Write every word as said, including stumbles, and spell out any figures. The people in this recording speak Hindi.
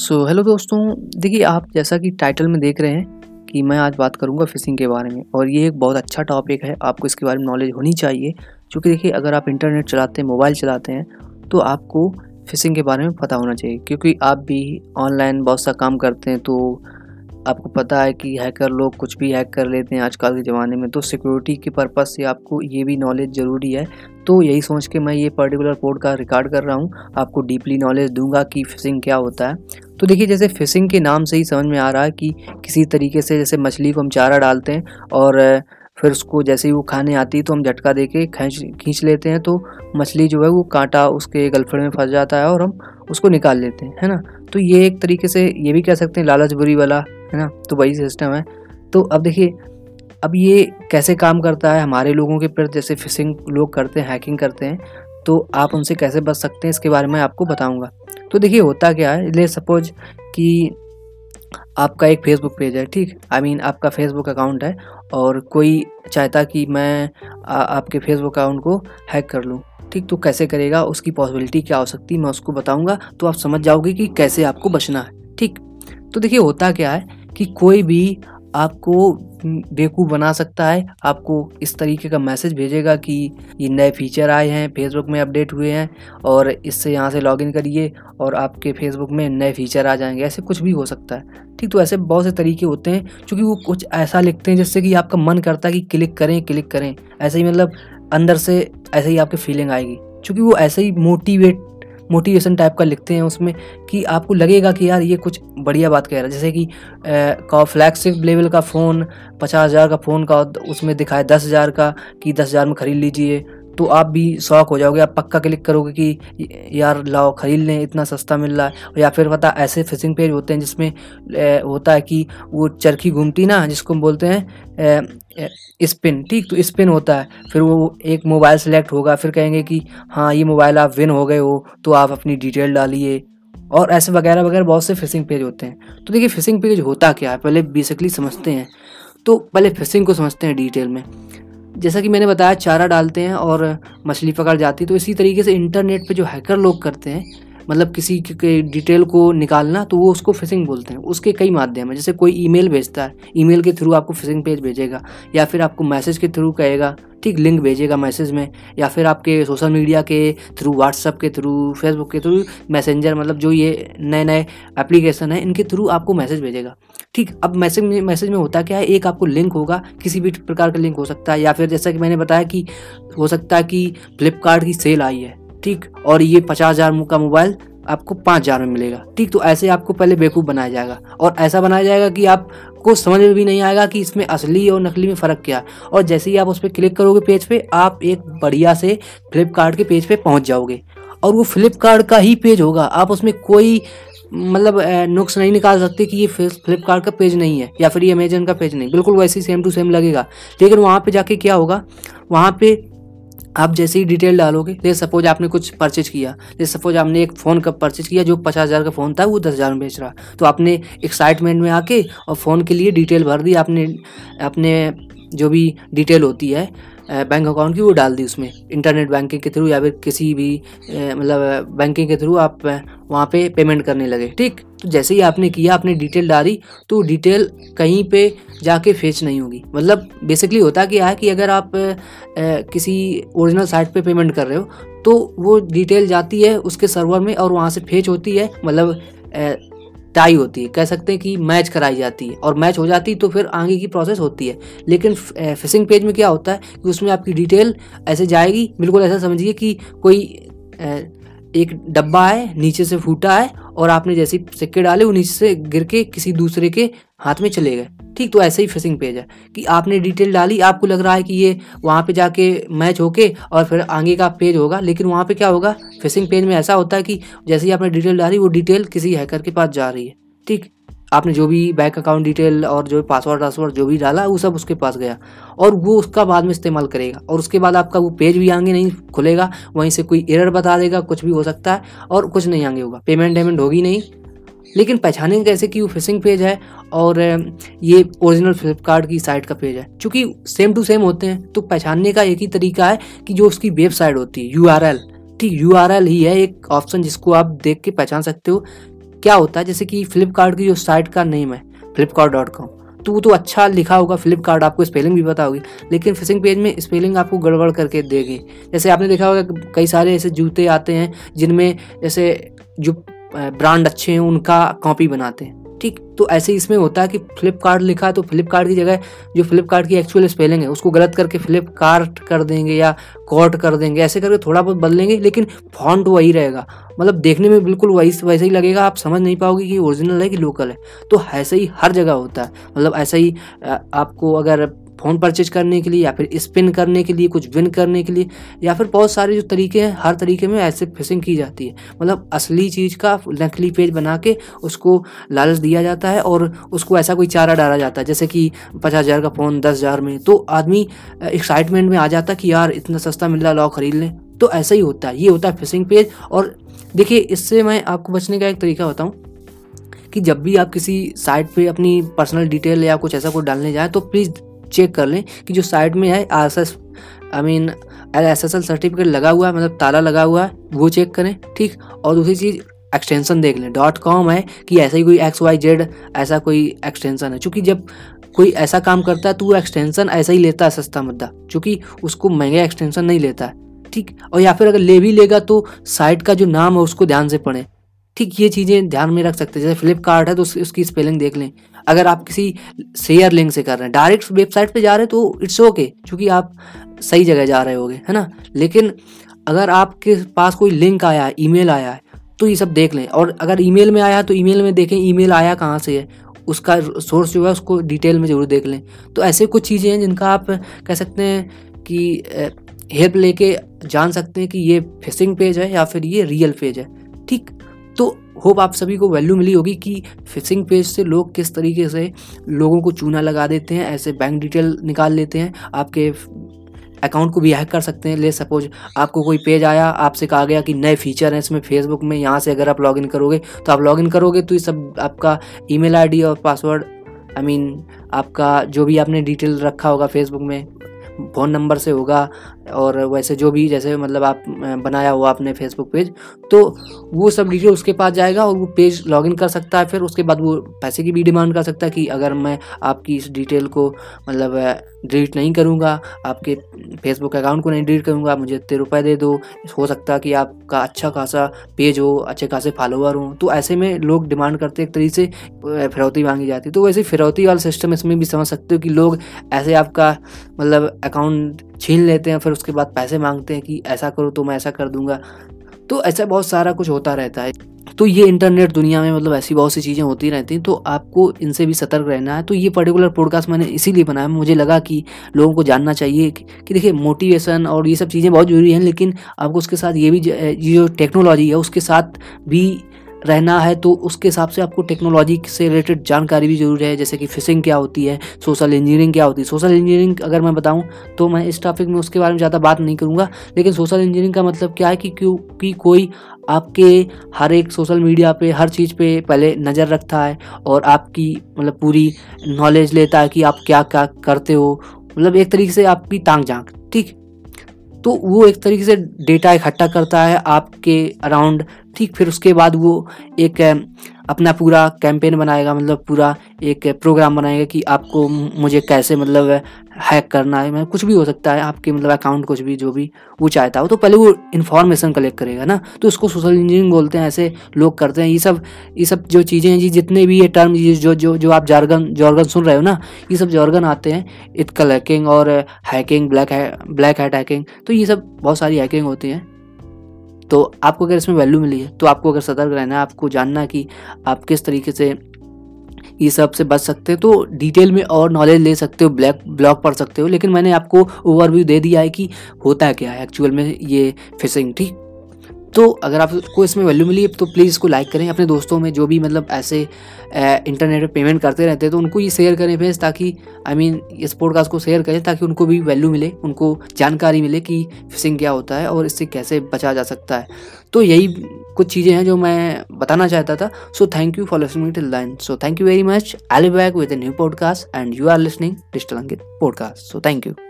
सो so, हेलो दोस्तों, देखिए आप जैसा कि टाइटल में देख रहे हैं कि मैं आज बात करूंगा फ़िशिंग के बारे में, और ये एक बहुत अच्छा टॉपिक है। आपको इसके बारे में नॉलेज होनी चाहिए, क्योंकि देखिए अगर आप इंटरनेट चलाते हैं, मोबाइल चलाते हैं, तो आपको फ़िशिंग के बारे में पता होना चाहिए, क्योंकि आप भी ऑनलाइन बहुत सा काम करते हैं। तो आपको पता है कि हैकर लोग कुछ भी हैक कर लेते हैं आजकल के ज़माने में, तो सिक्योरिटी के पर्पज़ से आपको ये भी नॉलेज ज़रूरी है। तो यही सोच के मैं ये पर्टिकुलर पॉडकास्ट रिकॉर्ड कर रहा हूँ, आपको डीपली नॉलेज दूंगा कि फ़िशिंग क्या होता है। तो देखिए जैसे फ़िशिंग के नाम से ही समझ में आ रहा है कि किसी तरीके से जैसे मछली को हम चारा डालते हैं और फिर उसको जैसे ही वो खाने आती है तो हम झटका दे के खींच खींच लेते हैं, तो मछली जो है वो कांटा उसके गलफड़ में फंस जाता है और हम उसको निकाल लेते हैं, है ना। तो ये एक तरीके से ये भी कह सकते हैं लालच बुरी वाला, है ना। तो वही सिस्टम है। तो अब देखिए अब ये कैसे काम करता है हमारे लोगों के पर, जैसे फिशिंग लोग करते हैं, हैकिंग करते हैं, तो आप उनसे कैसे बच सकते हैं इसके बारे में आपको बताऊंगा। तो देखिए होता क्या है, ले सपोज कि आपका एक फेसबुक पेज है, ठीक, आई मीन आपका फेसबुक अकाउंट है, और कोई चाहता कि मैं आ, आपके फेसबुक अकाउंट को हैक कर लूँ, ठीक। तो कैसे करेगा, उसकी पॉसिबिलिटी क्या हो सकती है मैं उसको बताऊँगा, तो आप समझ जाओगे कि कैसे आपको बचना है, ठीक। तो देखिए होता क्या है कि कोई भी आपको बेवकूफ़ बना सकता है, आपको इस तरीके का मैसेज भेजेगा कि ये नए फीचर आए हैं, फेसबुक में अपडेट हुए हैं, और इससे यहाँ से लॉगिन करिए और आपके फेसबुक में नए फीचर आ जाएंगे, ऐसे कुछ भी हो सकता है, ठीक। तो ऐसे बहुत से तरीके होते हैं, क्योंकि वो कुछ ऐसा लिखते हैं जिससे कि आपका मन करता है कि क्लिक करें क्लिक करें, ऐसे ही मतलब अंदर से ऐसे ही आपकी फीलिंग आएगी, क्योंकि वो ऐसे ही मोटिवेट मोटिवेशन टाइप का लिखते हैं उसमें, कि आपको लगेगा कि यार ये कुछ बढ़िया बात कह रहा है। जैसे कि का फ्लैगशिप लेवल का फ़ोन पचास हज़ार का फ़ोन का उसमें दिखाए दस हज़ार का कि दस हज़ार में ख़रीद लीजिए, तो आप भी शौक हो जाओगे, आप पक्का क्लिक करोगे कि यार लाओ ख़रीद लें, इतना सस्ता मिल रहा है। या फिर पता ऐसे फिशिंग पेज होते हैं जिसमें ए, होता है कि वो चरखी घूमती ना, जिसको हम बोलते हैं स्पिन, ठीक। तो स्पिन होता है, फिर वो एक मोबाइल सेलेक्ट होगा, फिर कहेंगे कि हाँ ये मोबाइल आप विन हो गए हो, तो आप अपनी डिटेल डालिए, और ऐसे वगैरह वगैरह बहुत से फिशिंग पेज होते हैं। तो देखिए फिशिंग पेज होता क्या है पहले बेसिकली समझते हैं। तो पहले फिशिंग को समझते हैं डिटेल में। जैसा कि मैंने बताया चारा डालते हैं और मछली पकड़ जाती है, तो इसी तरीके से इंटरनेट पे जो हैकर लोग करते हैं, मतलब किसी के डिटेल को निकालना, तो वो उसको फिशिंग बोलते हैं। उसके कई माध्यम हैं, जैसे कोई ईमेल भेजता है, ईमेल के थ्रू आपको फिशिंग पेज भेजेगा, या फिर आपको मैसेज के थ्रू कहेगा, ठीक, लिंक भेजेगा मैसेज में, या फिर आपके सोशल मीडिया के थ्रू, व्हाट्सअप के थ्रू, फेसबुक के थ्रू, मैसेंजर, मतलब जो ये नए नए एप्लीकेशन है इनके थ्रू आपको मैसेज भेजेगा, ठीक। अब मैसेज में मैसेज में होता क्या है, एक आपको लिंक होगा, किसी भी प्रकार का लिंक हो सकता है, या फिर जैसा कि मैंने बताया कि हो सकता है कि फ्लिपकार्ट की सेल आई है, ठीक, और ये पचास हज़ार का मोबाइल आपको पाँच हज़ार में मिलेगा, ठीक। तो ऐसे आपको पहले बेवकूफ़ बनाया जाएगा, और ऐसा बनाया जाएगा कि आपको समझ में भी नहीं आएगा कि इसमें असली और नकली में फ़र्क क्या है, और जैसे ही आप उस पर क्लिक करोगे पेज पे, आप एक बढ़िया से फ्लिपकार्ट के पेज पे पहुंच जाओगे, और वो फ्लिपकार्ट का ही पेज होगा। आप उसमें कोई मतलब नुक्स नहीं निकाल सकते कि ये फ्लिपकार्ट का पेज नहीं है या फिर ये अमेजन का पेज नहीं, बिल्कुल वैसे ही सेम टू सेम लगेगा। लेकिन वहाँ पर जाके क्या होगा, वहाँ पर आप जैसे ही डिटेल डालोगे, जैसे सपोज आपने कुछ परचेज किया, जैसे सपोज आपने एक फ़ोन का परचेज किया, जो पचास हज़ार का फ़ोन था वो दस हज़ार में बेच रहा, तो आपने एक्साइटमेंट में आके और फ़ोन के लिए डिटेल भर दी, आपने अपने जो भी डिटेल होती है बैंक अकाउंट की वो डाल दी उसमें, इंटरनेट बैंकिंग के थ्रू या फिर किसी भी मतलब बैंकिंग के थ्रू आप वहाँ पे पेमेंट करने लगे, ठीक। तो जैसे ही आपने किया, आपने डिटेल डाली, तो डिटेल कहीं पे जाके फेच नहीं होगी। मतलब बेसिकली होता क्या है कि अगर आप आ, किसी ओरिजिनल साइट पे पेमेंट कर रहे हो, तो वो डिटेल जाती है उसके सर्वर में और वहाँ से फेच होती है, मतलब टाई होती है, कह सकते हैं कि मैच कराई जाती है, और मैच हो जाती है तो फिर आगे की प्रोसेस होती है। लेकिन फिशिंग पेज में क्या होता है कि उसमें आपकी डिटेल ऐसे जाएगी, बिल्कुल ऐसा समझिए कि कोई एक डब्बा है, नीचे से फूटा है, और आपने जैसे सिक्के डाले वो नीचे से गिर के किसी दूसरे के हाथ में चले गए, ठीक। तो ऐसे ही फिशिंग पेज है कि आपने डिटेल डाली, आपको लग रहा है कि ये वहाँ पे जाके मैच होके और फिर आगे का पेज होगा, लेकिन वहाँ पे क्या होगा, फिशिंग पेज में ऐसा होता है कि जैसे ही आपने डिटेल डाली वो डिटेल किसी हैकर के पास जा रही है, ठीक। आपने जो भी बैंक अकाउंट डिटेल और जो पासवर्ड वासवर्ड जो भी डाला वो सब उसके पास गया, और वो उसका बाद में इस्तेमाल करेगा, और उसके बाद आपका वो पेज भी आगे नहीं खुलेगा, वहीं से कोई एरर बता देगा, कुछ भी हो सकता है, और कुछ नहीं आगे होगा, पेमेंट वेमेंट होगी नहीं। लेकिन पहचानेंगे कैसे कि वो फिशिंग पेज है और ये ओरिजिनल फ्लिपकार्ट की साइट का पेज है, क्योंकि सेम टू सेम होते हैं। तो पहचानने का एक ही तरीका है कि जो उसकी वेबसाइट होती है, यू आर एल, ठीक, यू आर एल ही है एक ऑप्शन जिसको आप देख के पहचान सकते हो क्या होता है, जैसे कि फ्लिपकार्ट की जो साइट का नेम है फ्लिपकार्ट डॉट कॉम, तो वो तो अच्छा लिखा होगा फ्लिपकार्ट, आपको स्पेलिंग भी पता होगी, लेकिन फिशिंग पेज में स्पेलिंग आपको गड़बड़ करके देगी। जैसे आपने देखा होगा कई सारे ऐसे जूते आते हैं जिनमें जैसे जो ब्रांड अच्छे हैं उनका कॉपी बनाते हैं, ठीक। तो ऐसे इसमें होता है कि फ्लिपकार्ट लिखा है तो फ्लिपकार्ट की जगह जो फ्लिपकार्ट की एक्चुअल स्पेलिंग है उसको गलत करके फ्लिपकार्ट कर देंगे या कॉट कर देंगे, ऐसे करके थोड़ा बहुत बदलेंगे, लेकिन फॉन्ट वही रहेगा। मतलब देखने में बिल्कुल वही वैसे ही लगेगा, आप समझ नहीं पाओगे कि ओरिजिनल है कि लोकल है। तो ऐसे ही हर जगह होता है। मतलब ऐसे ही आपको अगर फ़ोन परचेज करने के लिए या फिर स्पिन करने के लिए, कुछ विन करने के लिए, या फिर बहुत सारे जो तरीके हैं, हर तरीके में ऐसे फिशिंग की जाती है। मतलब असली चीज़ का नकली पेज बना के उसको लालच दिया जाता है और उसको ऐसा कोई चारा डाला जाता है, जैसे कि पचास हज़ार का फ़ोन दस हज़ार में, तो आदमी एक्साइटमेंट में आ जाता कि यार इतना सस्ता मिल रहा, लाओ खरीद लें। तो ऐसा ही होता है, ये होता है फिशिंग पेज। और देखिए, इससे मैं आपको बचने का एक तरीका बताऊँ कि जब भी आप किसी साइट पर अपनी पर्सनल डिटेल या कुछ ऐसा कुछ डालने जाएँ तो प्लीज़ चेक कर लें कि जो साइट में है R S S I mean S S L certificate लगा हुआ है, मतलब ताला लगा हुआ है, वो चेक करें, ठीक। और दूसरी चीज़ एक्सटेंशन देख लें, डॉट कॉम है कि ऐसा ही कोई एक्स वाई जेड ऐसा कोई एक्सटेंशन है, क्योंकि जब कोई ऐसा काम करता है तो वो एक्सटेंशन ऐसा ही लेता है सस्ता मुद्दा, क्योंकि उसको महंगा एक्सटेंशन नहीं लेता है, ठीक। और या फिर अगर ले भी लेगा तो साइट का जो नाम है उसको ध्यान से पढ़ें, ठीक। ये चीज़ें ध्यान में रख सकते हैं। जैसे फ्लिपकार्ट है तो उसकी स्पेलिंग देख लें। अगर आप किसी शेयर लिंक से कर रहे हैं, डायरेक्ट वेबसाइट पे जा रहे हैं तो इट्स ओके, क्योंकि आप सही जगह जा रहे होगे, है ना। लेकिन अगर आपके पास कोई लिंक आया है, ईमेल आया है, तो ये सब देख लें। और अगर ईमेल में आया है तो ईमेल में देखें ईमेल आया कहाँ से है, उसका सोर्स जो है उसको डिटेल में ज़रूर देख लें। तो ऐसे कुछ चीज़ें हैं जिनका आप कह सकते हैं कि हेल्प लेके जान सकते हैं कि ये फिशिंग पेज है या फिर ये रियल पेज है, ठीक। तो होप आप सभी को वैल्यू मिली होगी कि फिशिंग पेज से लोग किस तरीके से लोगों को चूना लगा देते हैं, ऐसे बैंक डिटेल निकाल लेते हैं, आपके अकाउंट को भी हैक कर सकते हैं। ले सपोज आपको कोई पेज आया, आपसे कहा गया कि नए फीचर हैं इसमें फेसबुक में, यहाँ से अगर आप लॉगिन करोगे तो आप लॉगिन करोगे तो ये सब आपका ईमेल आईडी और पासवर्ड आई मीन आपका जो भी आपने डिटेल रखा होगा फेसबुक में, फ़ोन नंबर से होगा और वैसे जो भी जैसे मतलब आप बनाया हुआ आपने फेसबुक पेज, तो वो सब डिटेल उसके पास जाएगा और वो पेज लॉगिन कर सकता है। फिर उसके बाद वो पैसे की भी डिमांड कर सकता है कि अगर मैं आपकी इस डिटेल को मतलब डिलीट नहीं करूँगा, आपके फेसबुक अकाउंट को नहीं डिलीट करूँगा, मुझे इतने रुपये दे दो। हो सकता है कि आपका अच्छा खासा पेज हो, अच्छे खासे फॉलोअर हों, तो ऐसे में लोग डिमांड करते, एक तरीके से फिरौती मांगी जाती है। तो वैसे फिरौती वाला सिस्टम इसमें भी समझ सकते हो कि लोग ऐसे आपका मतलब अकाउंट छीन लेते हैं, फिर उसके बाद पैसे मांगते हैं कि ऐसा करो तो मैं ऐसा कर दूंगा। तो ऐसा बहुत सारा कुछ होता रहता है। तो ये इंटरनेट दुनिया में मतलब ऐसी बहुत सी चीज़ें होती रहती हैं, तो आपको इनसे भी सतर्क रहना है। तो ये पर्टिकुलर पॉडकास्ट मैंने इसीलिए बनाया, मुझे लगा कि लोगों को जानना चाहिए कि देखिए मोटिवेशन और ये सब चीज़ें बहुत ज़रूरी हैं, लेकिन आपको उसके साथ ये भी जो टेक्नोलॉजी है उसके साथ भी रहना है। तो उसके हिसाब से आपको टेक्नोलॉजी से रिलेटेड जानकारी भी जरूर है, जैसे कि फिशिंग क्या होती है, सोशल इंजीनियरिंग क्या होती है। सोशल इंजीनियरिंग अगर मैं बताऊं तो मैं इस टॉपिक में उसके बारे में ज़्यादा बात नहीं करूंगा, लेकिन सोशल इंजीनियरिंग का मतलब क्या है कि क्योंकि कोई आपके हर एक सोशल मीडिया पे हर चीज़ पे पहले नज़र रखता है और आपकी मतलब पूरी नॉलेज लेता है कि आप क्या क्या करते हो, मतलब एक तरीके से आपकी तांग झाँक, ठीक। तो वो एक तरीके से डेटा इकट्ठा करता है आपके अराउंड, ठीक। फिर उसके बाद वो एक अपना पूरा कैंपेन बनाएगा, मतलब पूरा एक प्रोग्राम बनाएगा कि आपको मुझे कैसे मतलब हैक करना है, मतलब कुछ भी हो सकता है आपके मतलब अकाउंट कुछ भी जो भी वो चाहता हो, तो पहले वो इन्फॉर्मेशन कलेक्ट करेगा ना, तो उसको सोशल इंजीनियरिंग बोलते हैं। ऐसे लोग करते हैं ये सब ये सब जो चीज़ें हैं जी, जितने भी ये टर्म जो जो जो आप जार्गन जार्गन सुन रहे हो ना, ये सब जार्गन आते हैं, इथिकल हैकिंग और hacking, black black hat hacking, तो ये सब बहुत सारी हैकिंग होती हैं। तो आपको अगर इसमें वैल्यू मिली है तो आपको अगर सतर्क रहना है, आपको जानना कि आप किस तरीके से ये सब से बच सकते हो, तो डिटेल में और नॉलेज ले सकते हो, ब्लैक ब्लॉग पढ़ सकते हो। लेकिन मैंने आपको ओवरव्यू दे दिया है कि होता क्या है एक्चुअल में ये फिशिंग, ठीक। तो अगर आपको इसमें वैल्यू मिली है तो प्लीज़ इसको लाइक करें, अपने दोस्तों में जो भी मतलब ऐसे इंटरनेट पे पेमेंट करते रहते हैं तो उनको ये शेयर करें फिर, ताकि आई मीन इस पॉडकास्ट को शेयर करें ताकि उनको भी वैल्यू मिले, उनको जानकारी मिले कि फिशिंग क्या होता है और इससे कैसे बचा जा सकता है। तो यही कुछ चीज़ें हैं जो मैं बताना चाहता था। So thank you for listening till then. So thank you very much. I will be back with a new podcast and you are listening digital Ankit podcast. So thank you.